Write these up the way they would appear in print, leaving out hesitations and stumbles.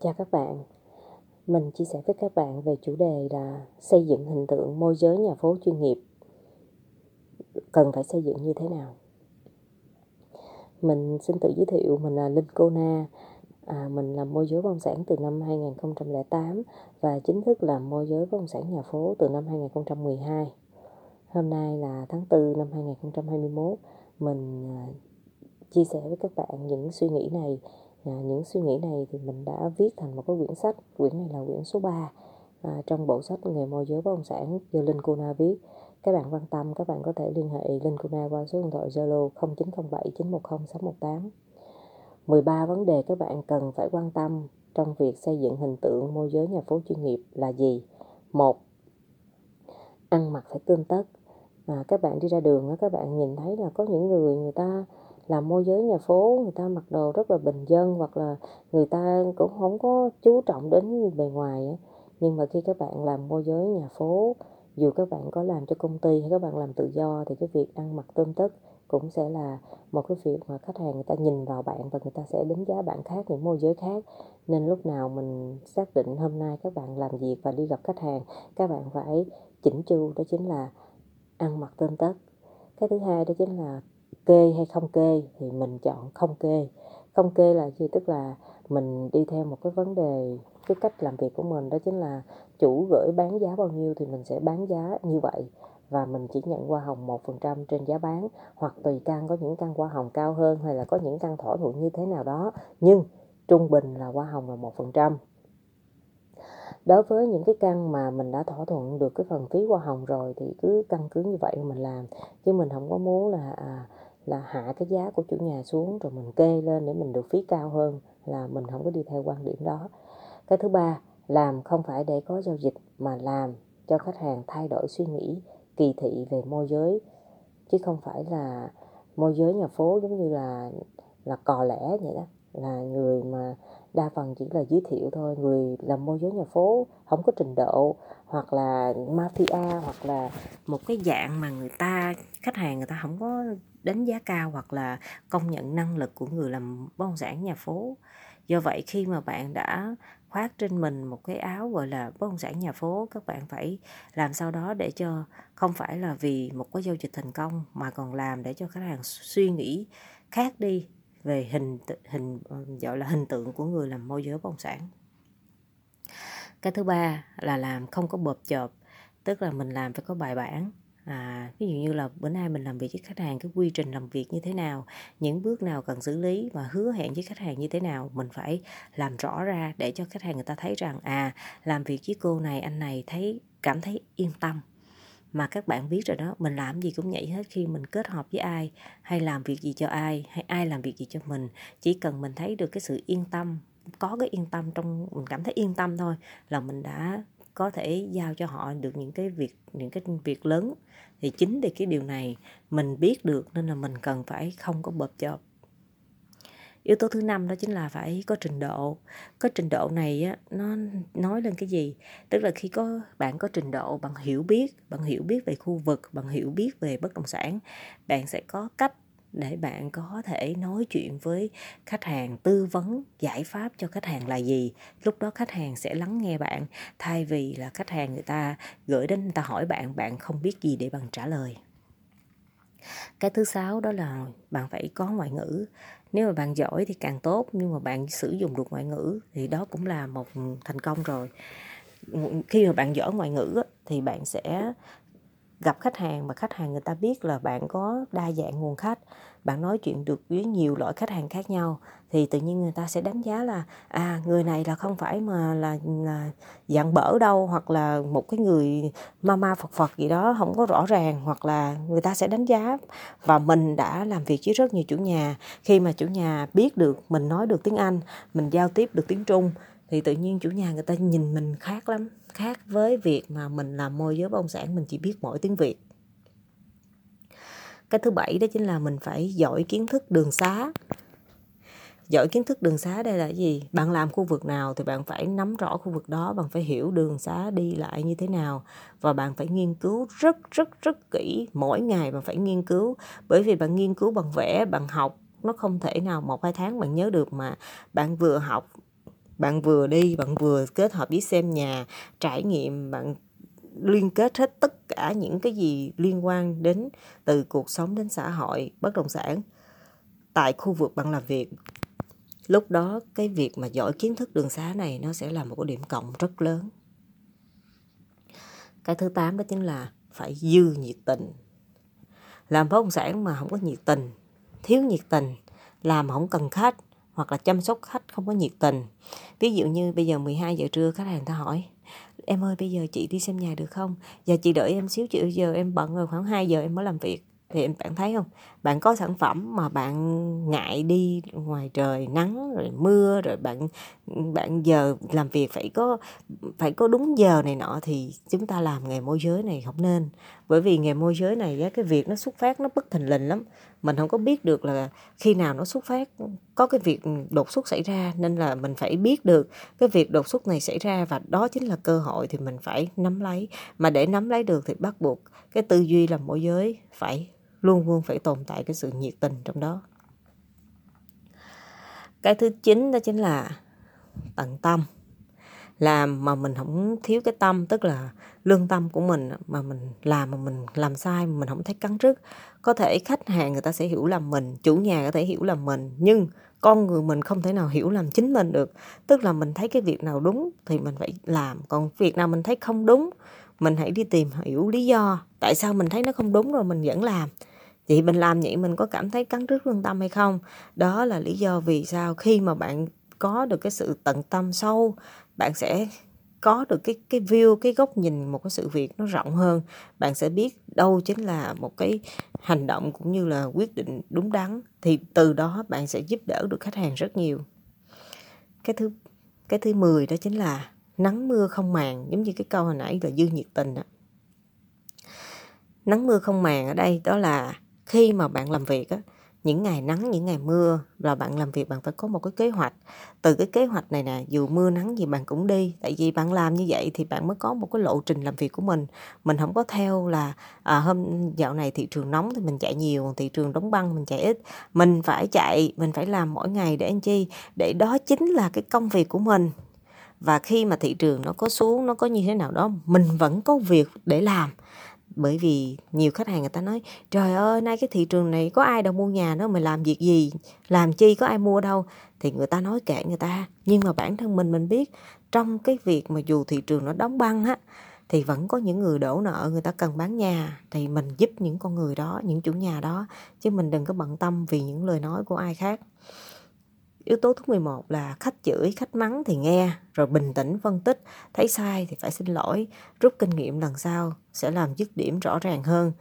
Chào các bạn, mình chia sẻ với các bạn về chủ đề là xây dựng hình tượng môi giới nhà phố chuyên nghiệp. Cần phải xây dựng như thế nào? Mình xin tự giới thiệu, mình là Linh Cô Na. Mình làm môi giới bất động sản từ năm 2008 và chính thức làm môi giới bất động sản nhà phố từ năm 2012. Hôm nay là tháng 4 năm 2021, mình chia sẻ với các bạn những suy nghĩ này. Những suy nghĩ này thì mình đã viết thành một cái quyển sách. Quyển này là quyển số 3 trong bộ sách nghề môi giới bất động sản do Linh Cô Na viết. Các bạn quan tâm, các bạn có thể liên hệ Linh Cô Na qua số điện thoại Zalo 0907 910 618. 13 vấn đề các bạn cần phải quan tâm trong việc xây dựng hình tượng môi giới nhà phố chuyên nghiệp là gì? 1. Ăn mặc phải tươm tất. Các bạn đi ra đường, các bạn nhìn thấy là có những người ta làm môi giới nhà phố, người ta mặc đồ rất là bình dân, hoặc là người ta cũng không có chú trọng đến bề ngoài. Nhưng mà khi các bạn làm môi giới nhà phố, dù các bạn có làm cho công ty hay các bạn làm tự do, thì cái việc ăn mặc tươm tất cũng sẽ là một cái việc mà khách hàng người ta nhìn vào bạn và người ta sẽ đánh giá bạn khác, những môi giới khác. Nên lúc nào mình xác định hôm nay các bạn làm việc và đi gặp khách hàng, các bạn phải chỉnh chu, đó chính là ăn mặc tươm tất. Cái thứ hai đó chính là kê hay không kê, thì mình chọn không kê. Không kê là gì? Tức là mình đi theo một cái vấn đề, cái cách làm việc của mình, đó chính là chủ gửi bán giá bao nhiêu thì mình sẽ bán giá như vậy. Và mình chỉ nhận hoa hồng 1% trên giá bán, hoặc tùy căn, có những căn hoa hồng cao hơn hay là có những căn thỏa thuận như thế nào đó. Nhưng trung bình là hoa hồng là 1%. Đối với những cái căn mà mình đã thỏa thuận được cái phần phí hoa hồng rồi thì cứ căn cứ như vậy mình làm. Chứ mình không có muốn là hạ cái giá của chủ nhà xuống rồi mình kê lên để mình được phí cao hơn, là mình không có đi theo quan điểm đó. Cái thứ ba, làm không phải để có giao dịch mà làm cho khách hàng thay đổi suy nghĩ, kỳ thị về môi giới. Chứ không phải là môi giới nhà phố giống như là cò lẻ vậy đó, là người mà đa phần chỉ là giới thiệu thôi. Người làm môi giới nhà phố không có trình độ, hoặc là mafia, hoặc là một cái dạng mà khách hàng người ta không có đánh giá cao hoặc là công nhận năng lực của người làm bất động sản nhà phố. Do vậy khi mà bạn đã khoác trên mình một cái áo gọi là bất động sản nhà phố, các bạn phải làm sao đó để cho không phải là vì một cái giao dịch thành công, mà còn làm để cho khách hàng suy nghĩ khác đi về hình gọi là hình tượng của người làm môi giới bất động sản. Cái thứ ba là làm không có bợp chợp, tức là mình làm phải có bài bản. Ví dụ như là bữa nay mình làm việc với khách hàng, cái quy trình làm việc như thế nào, những bước nào cần xử lý và hứa hẹn với khách hàng như thế nào, mình phải làm rõ ra để cho khách hàng người ta thấy rằng làm việc với cô này, anh này cảm thấy yên tâm. Mà các bạn biết rồi đó, mình làm gì cũng nhảy hết. Khi mình kết hợp với ai, hay làm việc gì cho ai, hay ai làm việc gì cho mình, chỉ cần mình thấy được cái sự yên tâm, có cái yên tâm trong, mình cảm thấy yên tâm thôi là mình đã có thể giao cho họ được những cái việc lớn. Thì chính vì cái điều này mình biết được nên là mình cần phải không có bợp chợp. Yếu tố thứ 5 đó chính là phải có trình độ. Có trình độ này á, nó nói lên cái gì? Tức là khi bạn có trình độ, bạn hiểu biết về khu vực, bạn hiểu biết về bất động sản, bạn sẽ có cách để bạn có thể nói chuyện với khách hàng, tư vấn giải pháp cho khách hàng là gì. Lúc đó khách hàng sẽ lắng nghe bạn, thay vì là khách hàng người ta gửi đến, người ta hỏi bạn không biết gì để bạn trả lời. Cái thứ 6 đó là bạn phải có ngoại ngữ. Nếu mà bạn giỏi thì càng tốt, nhưng mà bạn sử dụng được ngoại ngữ thì đó cũng là một thành công rồi. Khi mà bạn giỏi ngoại ngữ thì bạn sẽ gặp khách hàng mà khách hàng người ta biết là bạn có đa dạng nguồn khách, bạn nói chuyện được với nhiều loại khách hàng khác nhau, thì tự nhiên người ta sẽ đánh giá là người này là không phải mà là dạng bở đâu, hoặc là một cái người ma phật gì đó không có rõ ràng, hoặc là người ta sẽ đánh giá. Và mình đã làm việc với rất nhiều chủ nhà, khi mà chủ nhà biết được mình nói được tiếng Anh, mình giao tiếp được tiếng Trung, thì tự nhiên chủ nhà người ta nhìn mình khác lắm, khác với việc mà mình làm môi giới bất động sản mình chỉ biết mỗi tiếng Việt. Cái thứ 7 đó chính là mình phải giỏi kiến thức đường xá. Giỏi kiến thức đường xá đây là gì? Bạn làm khu vực nào thì bạn phải nắm rõ khu vực đó, bạn phải hiểu đường xá đi lại như thế nào, và bạn phải nghiên cứu rất rất rất kỹ, mỗi ngày bạn phải nghiên cứu, bởi vì bạn nghiên cứu bằng vẽ, bạn học, nó không thể nào 1-2 tháng bạn nhớ được, mà bạn vừa học Bạn vừa đi, bạn vừa kết hợp với xem nhà, trải nghiệm, bạn liên kết hết tất cả những cái gì liên quan đến từ cuộc sống đến xã hội, bất động sản tại khu vực bạn làm việc. Lúc đó cái việc mà giỏi kiến thức đường xá này nó sẽ là một cái điểm cộng rất lớn. Cái thứ 8 đó chính là phải dư nhiệt tình. Làm bất động sản mà không có nhiệt tình, thiếu nhiệt tình, làm không cần khách hoặc là chăm sóc khách không có nhiệt tình. Ví dụ như bây giờ 12 giờ trưa khách hàng ta hỏi: em ơi bây giờ chị đi xem nhà được không? Dạ chị đợi em xíu, chị giờ em bận rồi, khoảng 2 giờ em mới làm việc. Thì em bạn thấy không? Bạn có sản phẩm mà bạn ngại đi ngoài trời nắng rồi mưa rồi bạn giờ làm việc phải có đúng giờ này nọ, thì chúng ta làm nghề môi giới này không nên. Bởi vì nghề môi giới này cái việc nó xuất phát nó bất thình lình lắm. Mình không có biết được là khi nào nó xuất phát, có cái việc đột xuất xảy ra, nên là mình phải biết được cái việc đột xuất này xảy ra và đó chính là cơ hội thì mình phải nắm lấy. Mà để nắm lấy được thì bắt buộc cái tư duy làm môi giới phải luôn luôn phải tồn tại cái sự nhiệt tình trong đó. Cái thứ 9 đó chính là tận tâm. Làm mà mình không thiếu cái tâm, tức là lương tâm của mình mà mình làm sai, mình không thấy cắn rứt. Có thể khách hàng người ta sẽ hiểu lầm mình, chủ nhà có thể hiểu lầm mình, nhưng con người mình không thể nào hiểu lầm chính mình được. Tức là mình thấy cái việc nào đúng thì mình phải làm, còn việc nào mình thấy không đúng mình hãy đi tìm hiểu lý do tại sao mình thấy nó không đúng rồi mình vẫn làm. Vậy mình làm vậy mình có cảm thấy cắn rứt lương tâm hay không? Đó là lý do vì sao khi mà bạn có được cái sự tận tâm sâu, bạn sẽ có được cái view, cái góc nhìn một cái sự việc nó rộng hơn. Bạn sẽ biết đâu chính là một cái hành động cũng như là quyết định đúng đắn. Thì từ đó bạn sẽ giúp đỡ được khách hàng rất nhiều. Cái thứ 10 đó chính là nắng mưa không màng, giống như cái câu hồi nãy là dư nhiệt tình. Nắng mưa không màng ở đây đó là khi mà bạn làm việc á, những ngày nắng, những ngày mưa là bạn làm việc bạn phải có một cái kế hoạch. Từ cái kế hoạch này nè, dù mưa nắng gì bạn cũng đi. Tại vì bạn làm như vậy thì bạn mới có một cái lộ trình làm việc của mình. Mình không có theo là dạo này thị trường nóng thì mình chạy nhiều, thị trường đóng băng mình chạy ít. Mình phải chạy, mình phải làm mỗi ngày để làm chi? Để đó chính là cái công việc của mình. Và khi mà thị trường nó có xuống, nó có như thế nào đó, mình vẫn có việc để làm. Bởi vì nhiều khách hàng người ta nói: trời ơi, nay cái thị trường này có ai đâu mua nhà nữa, mình làm việc gì, làm chi, có ai mua đâu. Thì người ta nói kệ người ta. Nhưng mà bản thân mình biết trong cái việc mà dù thị trường nó đóng băng á, thì vẫn có những người đổ nợ, người ta cần bán nhà. Thì mình giúp những con người đó, những chủ nhà đó. Chứ mình đừng có bận tâm vì những lời nói của ai khác. Yếu tố thứ 11 là khách chửi, khách mắng thì nghe, rồi bình tĩnh phân tích, thấy sai thì phải xin lỗi, rút kinh nghiệm lần sau sẽ làm dứt điểm rõ ràng hơn.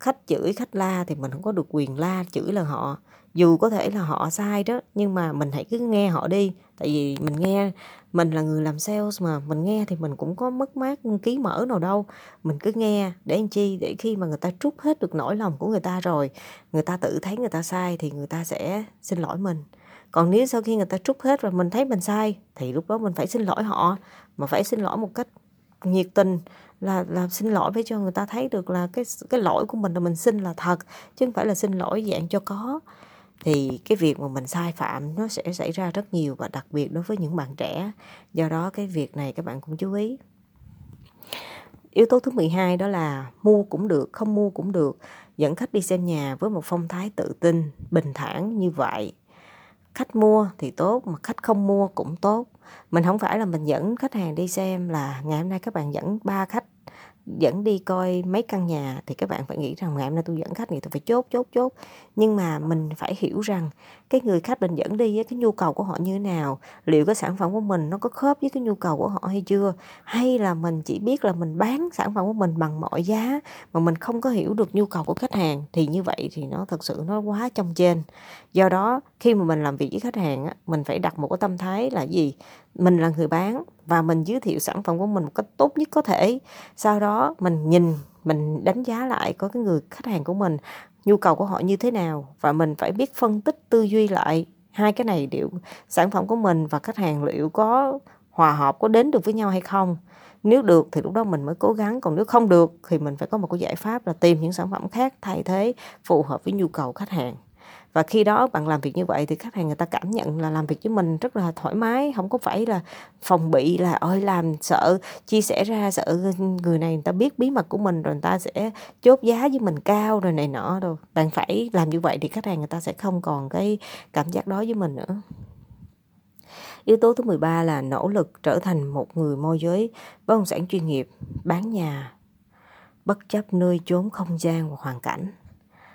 Khách chửi, khách la thì mình không có được quyền la, chửi là họ. Dù có thể là họ sai đó, nhưng mà mình hãy cứ nghe họ đi. Tại vì mình nghe, mình là người làm sales mà, mình nghe thì mình cũng có mất mát ký mỡ nào đâu. Mình cứ nghe để làm chi, để khi mà người ta trút hết được nỗi lòng của người ta rồi, người ta tự thấy người ta sai thì người ta sẽ xin lỗi mình. Còn nếu sau khi người ta trút hết và mình thấy mình sai thì lúc đó mình phải xin lỗi họ, mà phải xin lỗi một cách nhiệt tình, là xin lỗi phải cho người ta thấy được là cái lỗi của mình là mình xin là thật, chứ không phải là xin lỗi dạng cho có. Thì cái việc mà mình sai phạm nó sẽ xảy ra rất nhiều, và đặc biệt đối với những bạn trẻ. Do đó cái việc này các bạn cũng chú ý. Yếu tố thứ 12 đó là mua cũng được, không mua cũng được. Dẫn khách đi xem nhà với một phong thái tự tin, bình thản như vậy. Khách mua thì tốt, mà khách không mua cũng tốt. Mình không phải là mình dẫn khách hàng đi xem là ngày hôm nay các bạn dẫn 3 khách dẫn đi coi mấy căn nhà thì các bạn phải nghĩ rằng ngày hôm nay tôi dẫn khách thì tôi phải chốt. Nhưng mà mình phải hiểu rằng cái người khách mình dẫn đi cái nhu cầu của họ như thế nào, liệu cái sản phẩm của mình nó có khớp với cái nhu cầu của họ hay chưa, hay là mình chỉ biết là mình bán sản phẩm của mình bằng mọi giá mà mình không có hiểu được nhu cầu của khách hàng, thì như vậy thì nó thật sự nó quá chông chênh. Do đó khi mà mình làm việc với khách hàng, mình phải đặt một cái tâm thái là gì? Mình là người bán và mình giới thiệu sản phẩm của mình một cách tốt nhất có thể. Sau đó mình nhìn, mình đánh giá lại có cái người khách hàng của mình, nhu cầu của họ như thế nào, và mình phải biết phân tích tư duy lại hai cái này, liệu sản phẩm của mình và khách hàng liệu có hòa hợp, có đến được với nhau hay không. Nếu được thì lúc đó mình mới cố gắng, còn nếu không được thì mình phải có một cái giải pháp là tìm những sản phẩm khác thay thế phù hợp với nhu cầu khách hàng. Và khi đó bạn làm việc như vậy thì khách hàng người ta cảm nhận là làm việc với mình rất là thoải mái, không có phải là phòng bị là ôi làm sợ chia sẻ ra, sợ người này người ta biết bí mật của mình rồi người ta sẽ chốt giá với mình cao rồi này nọ đâu. Bạn phải làm như vậy thì khách hàng người ta sẽ không còn cái cảm giác đó với mình nữa. Yếu tố thứ 13 là nỗ lực trở thành một người môi giới bất động sản chuyên nghiệp, bán nhà bất chấp nơi chốn không gian và hoàn cảnh.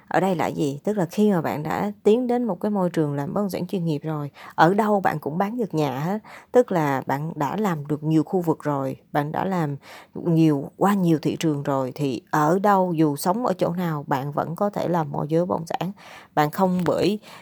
Ở đây là gì? Tức là khi mà bạn đã tiến đến một cái môi trường làm bất động sản chuyên nghiệp rồi, ở đâu bạn cũng bán được nhà hết. Tức là bạn đã làm được nhiều khu vực rồi, bạn đã làm qua nhiều thị trường rồi, thì ở đâu, dù sống ở chỗ nào, bạn vẫn có thể làm môi giới bất động sản.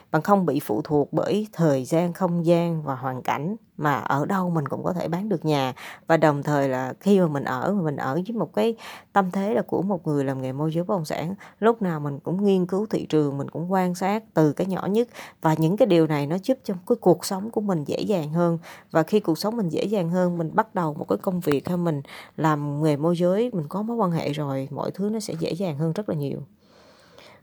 Bạn không bị phụ thuộc bởi thời gian, không gian và hoàn cảnh, mà ở đâu mình cũng có thể bán được nhà. Và đồng thời là khi mà mình ở với một cái tâm thế là của một người làm nghề môi giới bất động sản, lúc nào mình cũng nghiên cứu thị trường, mình cũng quan sát từ cái nhỏ nhất, và những cái điều này nó giúp cho cái cuộc sống của mình dễ dàng hơn. Và khi cuộc sống mình dễ dàng hơn, mình bắt đầu một cái công việc hay mình làm nghề môi giới, mình có mối quan hệ rồi, mọi thứ nó sẽ dễ dàng hơn rất là nhiều.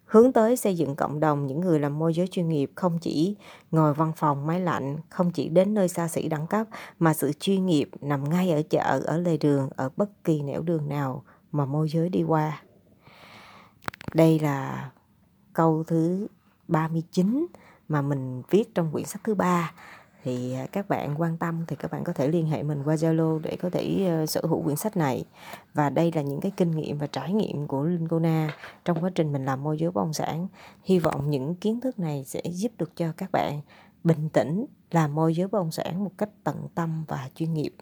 Hướng tới xây dựng cộng đồng những người làm môi giới chuyên nghiệp, không chỉ ngồi văn phòng máy lạnh, không chỉ đến nơi xa xỉ đẳng cấp, mà sự chuyên nghiệp nằm ngay ở chợ, ở lề đường, ở bất kỳ nẻo đường nào mà môi giới đi qua. Đây là câu thứ 39 mà mình viết trong quyển sách thứ 3. Thì các bạn quan tâm thì các bạn có thể liên hệ mình qua Zalo để có thể sở hữu quyển sách này. Và đây là những cái kinh nghiệm và trải nghiệm của Linh Cô Na trong quá trình mình làm môi giới bất động sản. Hy vọng những kiến thức này sẽ giúp được cho các bạn bình tĩnh làm môi giới bất động sản một cách tận tâm và chuyên nghiệp.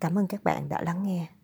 Cảm ơn các bạn đã lắng nghe.